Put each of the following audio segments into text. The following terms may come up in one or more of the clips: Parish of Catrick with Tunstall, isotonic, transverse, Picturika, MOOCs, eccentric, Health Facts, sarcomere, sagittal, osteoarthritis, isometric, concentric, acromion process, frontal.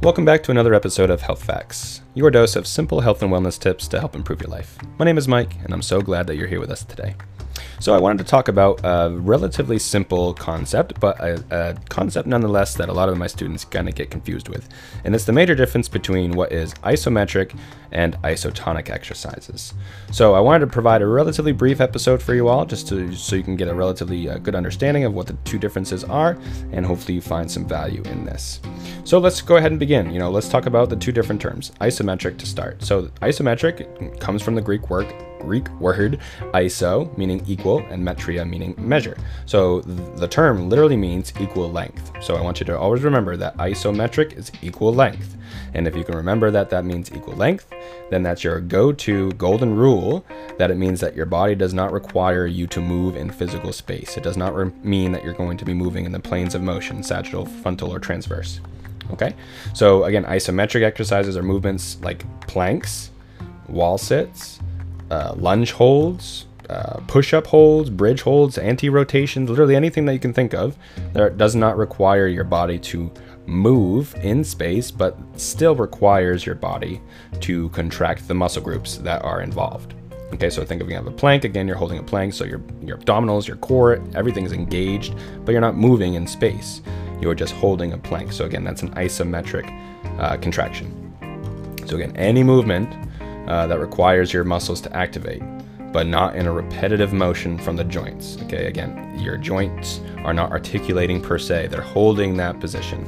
Welcome back to another episode of Health Facts, your dose of simple health and wellness tips to help improve your life. My name is Mike, and I'm so glad that you're here with us today. So I wanted to talk about a relatively simple concept, but a concept nonetheless that a lot of my students kind of get confused with. And it's the major difference between what is isometric and isotonic exercises. So I wanted to provide a relatively brief episode for you all, so you can get a relatively good understanding of what the two differences are, and hopefully you find some value in this. So let's go ahead and begin. Let's talk about the two different terms. Isometric to start. So isometric comes from the Greek word iso meaning equal and metria meaning measure. So the term literally means equal length. So I want you to always remember that isometric is equal length. And if you can remember that that means equal length, then that's your go-to golden rule that it means that your body does not require you to move in physical space. It does not mean that you're going to be moving in the planes of motion, sagittal, frontal, or transverse. Okay? So again, isometric exercises are movements like planks, wall sits, lunge holds, push-up holds, bridge holds, anti-rotations, literally anything that you can think of that does not require your body to move in space, but still requires your body to contract the muscle groups that are involved. Okay, so think of, you have a plank, again, you're holding a plank, so your abdominals, your core, everything's engaged, but you're not moving in space. You're just holding a plank. So again, that's an isometric contraction. So again, any movement that requires your muscles to activate, but not in a repetitive motion from the joints. Okay, again, your joints are not articulating per se, they're holding that position.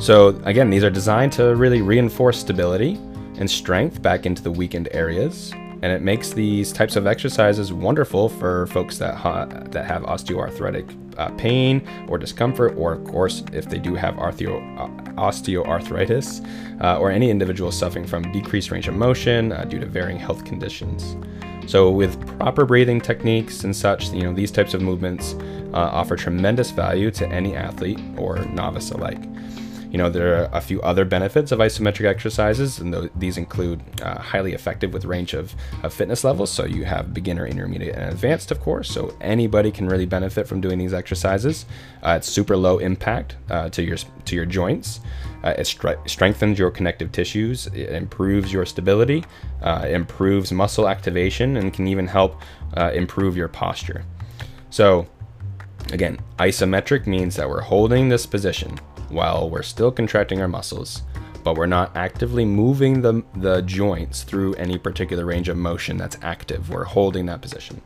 So again, these are designed to really reinforce stability and strength back into the weakened areas, and it makes these types of exercises wonderful for folks that have osteoarthritic pain or discomfort, or of course if they do have osteoarthritis or any individual suffering from decreased range of motion due to varying health conditions. So with proper breathing techniques and such, these types of movements offer tremendous value to any athlete or novice alike. There are a few other benefits of isometric exercises, and these include highly effective with range of fitness levels. So you have beginner, intermediate, and advanced, of course. So anybody can really benefit from doing these exercises. It's super low impact to your joints. It strengthens your connective tissues. It improves your stability, improves muscle activation, and can even help improve your posture. So again, isometric means that we're holding this position while we're still contracting our muscles, but we're not actively moving the joints through any particular range of motion that's active. We're holding that position.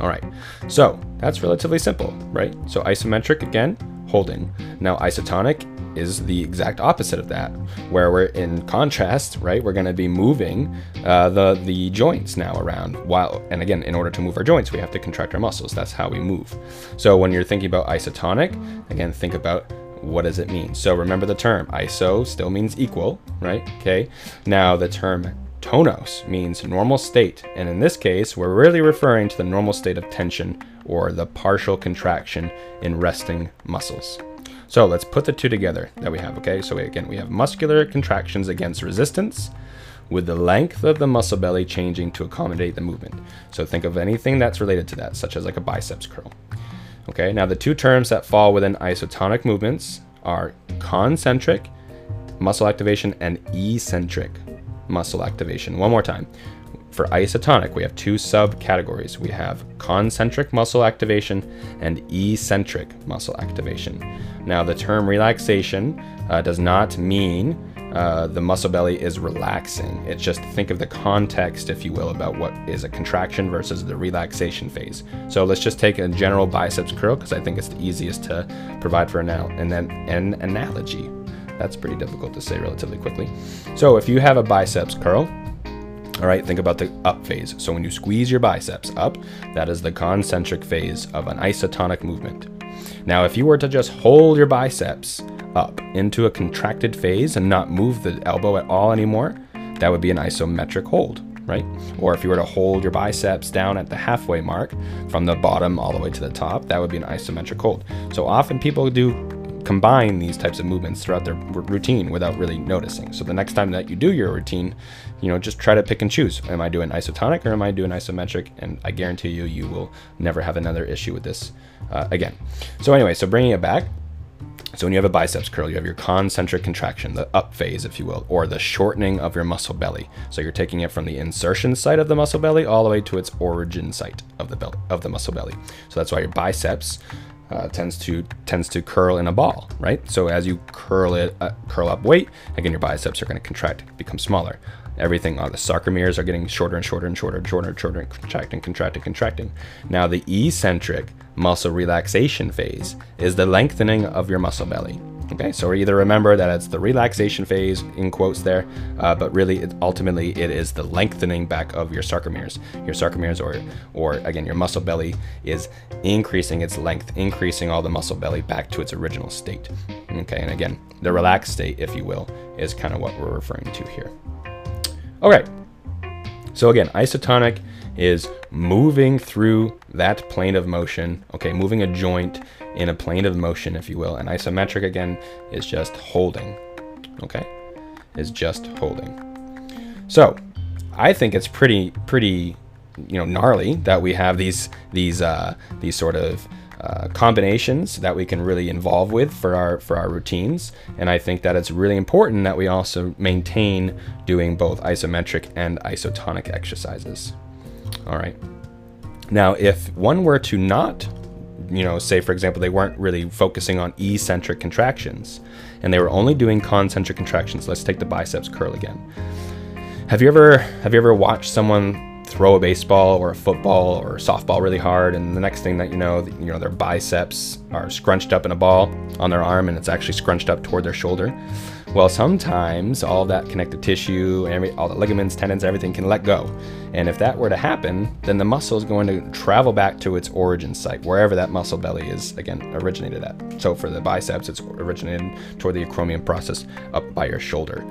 All right, so that's relatively simple, right? So isometric, again, holding. Now isotonic is the exact opposite of that, where we're in contrast, right? We're gonna be moving the joints now around while, and again, in order to move our joints, we have to contract our muscles. That's how we move. So when you're thinking about isotonic, again, think about what does it mean? So remember the term iso still means equal, right? Okay. Now the term tonos means normal state. And in this case, we're really referring to the normal state of tension or the partial contraction in resting muscles. So let's put the two together that we have. Okay. So again, we have muscular contractions against resistance with the length of the muscle belly changing to accommodate the movement. So think of anything that's related to that, such as like a biceps curl. Okay, now the two terms that fall within isotonic movements are concentric muscle activation and eccentric muscle activation. One more time. For isotonic, we have two subcategories. We have concentric muscle activation and eccentric muscle activation. Now the term relaxation does not mean the muscle belly is relaxing. It's just, think of the context, if you will, about what is a contraction versus the relaxation phase. So let's just take a general biceps curl, because I think it's the easiest to provide for an analogy. That's pretty difficult to say relatively quickly. So if you have a biceps curl, all right, think about the up phase. So when you squeeze your biceps up, that is the concentric phase of an isotonic movement. Now, if you were to just hold your biceps up into a contracted phase and not move the elbow at all anymore, that would be an isometric hold, right? Or if you were to hold your biceps down at the halfway mark from the bottom all the way to the top, that would be an isometric hold. So often people do combine these types of movements throughout their routine without really noticing. So the next time that you do your routine, just try to pick and choose. Am I doing isotonic or am I doing isometric? And I guarantee you, you will never have another issue with this again. So anyway, so bringing it back, So when you have a biceps curl, you have your concentric contraction, the up phase, if you will, or the shortening of your muscle belly. So you're taking it from the insertion site of the muscle belly all the way to its origin site of the belly, of the muscle belly. So that's why your biceps tends to curl in a ball, right? So as you curl up weight, again, your biceps are going to contract, become smaller. Everything on the sarcomeres are getting shorter and shorter and shorter and shorter and shorter and contracting. Now the eccentric muscle relaxation phase is the lengthening of your muscle belly. Okay, so either remember that it's the relaxation phase in quotes there, but really ultimately it is the lengthening back of your sarcomeres. Your sarcomeres or again, your muscle belly is increasing its length, increasing all the muscle belly back to its original state. Okay, and again, the relaxed state, if you will, is kind of what we're referring to here. All right, so again, isotonic is moving through that plane of motion, okay, moving a joint in a plane of motion, if you will, and isometric, again, is just holding, okay, is just holding. So I think it's pretty, you know, gnarly that we have these sort of combinations that we can really involve with for our routines, and I think that it's really important that we also maintain doing both isometric and isotonic exercises. All right. Now, if one were to not, you know, say, for example, they weren't really focusing on eccentric contractions and they were only doing concentric contractions. Let's take the biceps curl again. Have you ever watched someone throw a baseball or a football or a softball really hard, and the next thing that you know, their biceps are scrunched up in a ball on their arm, and it's actually scrunched up toward their shoulder? Well, sometimes all that connective tissue, all the ligaments, tendons, everything can let go. And if that were to happen, then the muscle is going to travel back to its origin site, wherever that muscle belly is, again, originated at. So for the biceps, it's originated toward the acromion process up by your shoulder.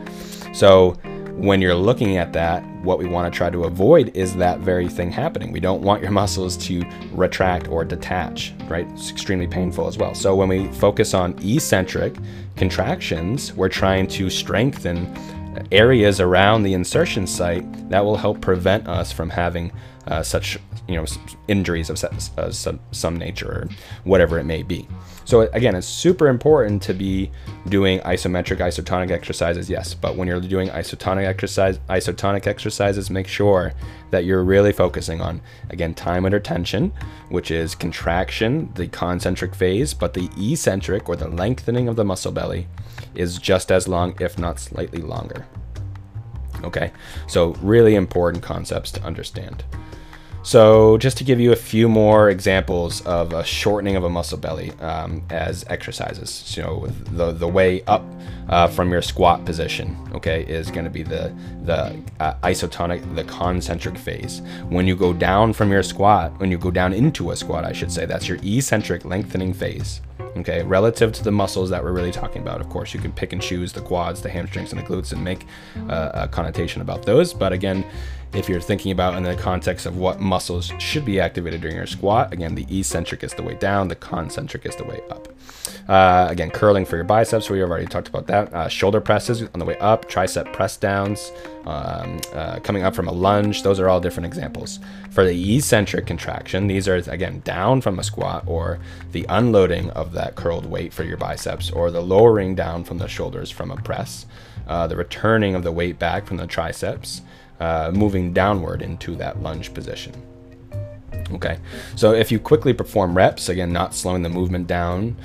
So when you're looking at that, what we want to try to avoid is that very thing happening. We don't want your muscles to retract or detach, right? It's extremely painful as well. So when we focus on eccentric contractions, we're trying to strengthen areas around the insertion site that will help prevent us from having such, you know, injuries of some nature or whatever it may be. So again, it's super important to be doing isometric, isotonic exercises, yes, but when you're doing isotonic exercises, make sure that you're really focusing on, again, time under tension, which is contraction, the concentric phase, but the eccentric, or the lengthening of the muscle belly, is just as long, if not slightly longer. Okay, so really important concepts to understand. So just to give you a few more examples of a shortening of a muscle belly as exercises. So the way up from your squat position, okay, is going to be the isotonic, the concentric phase. When you go down from your squat, when you go down into a squat, I should say, that's your eccentric lengthening phase. Okay, relative to the muscles that we're really talking about, of course, you can pick and choose the quads, the hamstrings, and the glutes and make a connotation about those. But again, if you're thinking about in the context of what muscles should be activated during your squat, again, the eccentric is the way down, the concentric is the way up. Again, curling for your biceps, we have already talked about that. Shoulder presses on the way up, tricep press downs, coming up from a lunge, those are all different examples. For the eccentric contraction, these are, again, down from a squat, or the unloading of that curled weight for your biceps, or the lowering down from the shoulders from a press, the returning of the weight back from the triceps, moving downward into that lunge position. Okay, so if you quickly perform reps, again, not slowing the movement down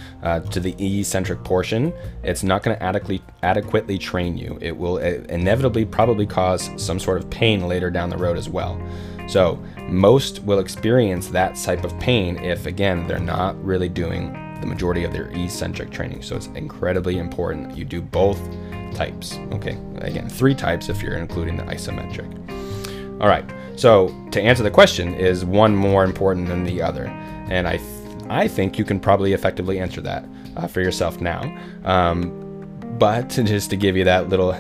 to the eccentric portion, it's not going to adequately train you. It will inevitably probably cause some sort of pain later down the road as well. So most will experience that type of pain if, again, they're not really doing the majority of their eccentric training. So it's incredibly important that you do both types. Okay, again, three types if you're including the isometric. All right, so to answer the question, is one more important than the other? And I think you can probably effectively answer that for yourself now. But just to give you that little,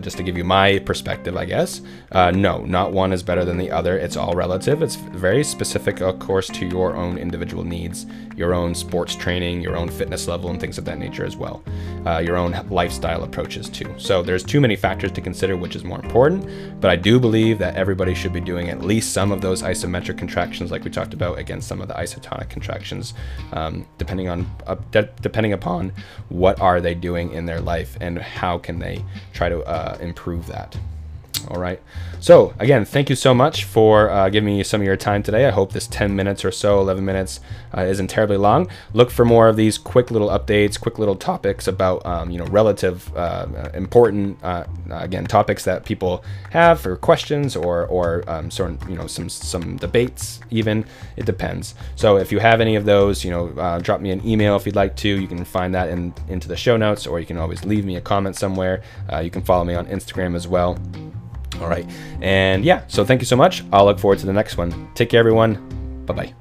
just to give you my perspective, I guess, no, not one is better than the other. It's all relative. It's very specific, of course, to your own individual needs, your own sports training, your own fitness level, and things of that nature as well. your own lifestyle approaches too. So there's too many factors to consider which is more important, but I do believe that everybody should be doing at least some of those isometric contractions like we talked about against some of the isotonic contractions, depending upon what are they doing in their life and how can they try to improve that. All right. So again, thank you so much for giving me some of your time today. I hope this 10 minutes or so, 11 minutes isn't terribly long. Look for more of these quick little updates, quick little topics about, relative important, again, topics that people have for questions or certain, some debates even. It depends. So if you have any of those, drop me an email if you'd like to. You can find that into the show notes, or you can always leave me a comment somewhere. You can follow me on Instagram as well. All right. And yeah, so thank you so much. I'll look forward to the next one. Take care, everyone. Bye-bye.